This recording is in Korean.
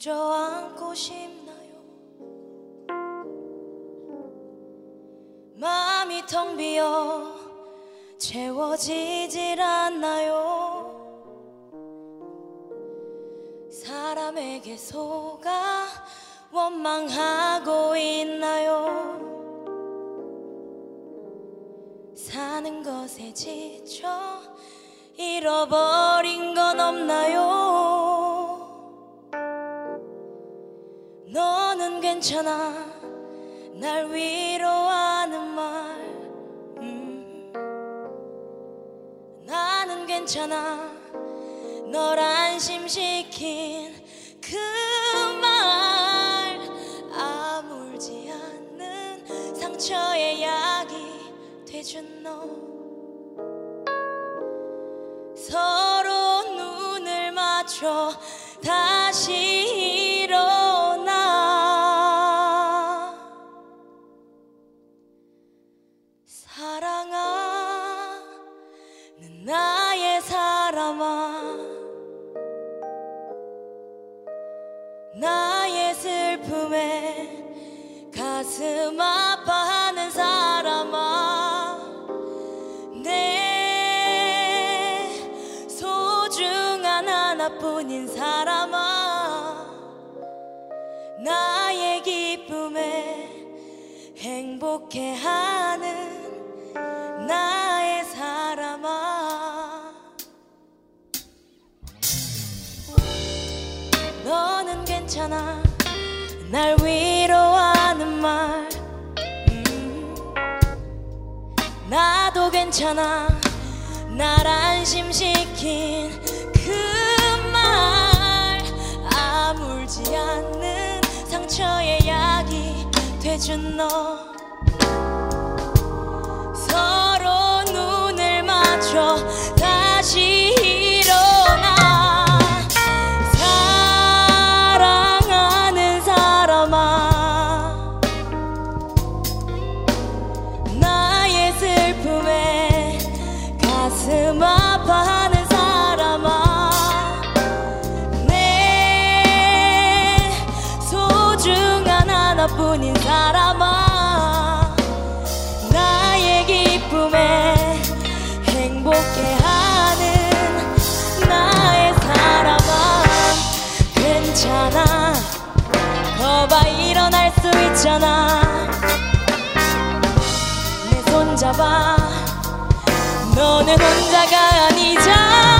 주저앉고 싶나요? 마음이 텅 비어 채워지질 않나요? 사람에게 속아 원망하고 있나요? 사는 것에 지쳐 잃어버린 건 없나요? 너는 괜찮아 날 위로하는 말, 나는 괜찮아 널 안심시킨 그 말, 아물지 않는 상처의 약이 돼준 너, 서로 눈을 맞춰 다시 일어나. 사랑하는 나의 사람아, 나의 슬픔에 가슴 아파하는 사람아, 내 소중한 하나뿐인 사람아, 나의 기쁨에 행복해하는 나의 사람아. 너는 괜찮아 날 위로하는 말, 나도 괜찮아 날 안심시킨 그 말, 아물지 않는 상처의 약이 돼준 너, 서로 눈을 맞춰 다시 일어나. 가슴 아파하는 사람아, 내 소중한 하나뿐인 사람아, 나의 기쁨에 행복해하는 나의 사람아. 괜찮아, 거봐 일어날 수 있잖아. 내 손잡아, 너는 혼자가 아니잖아.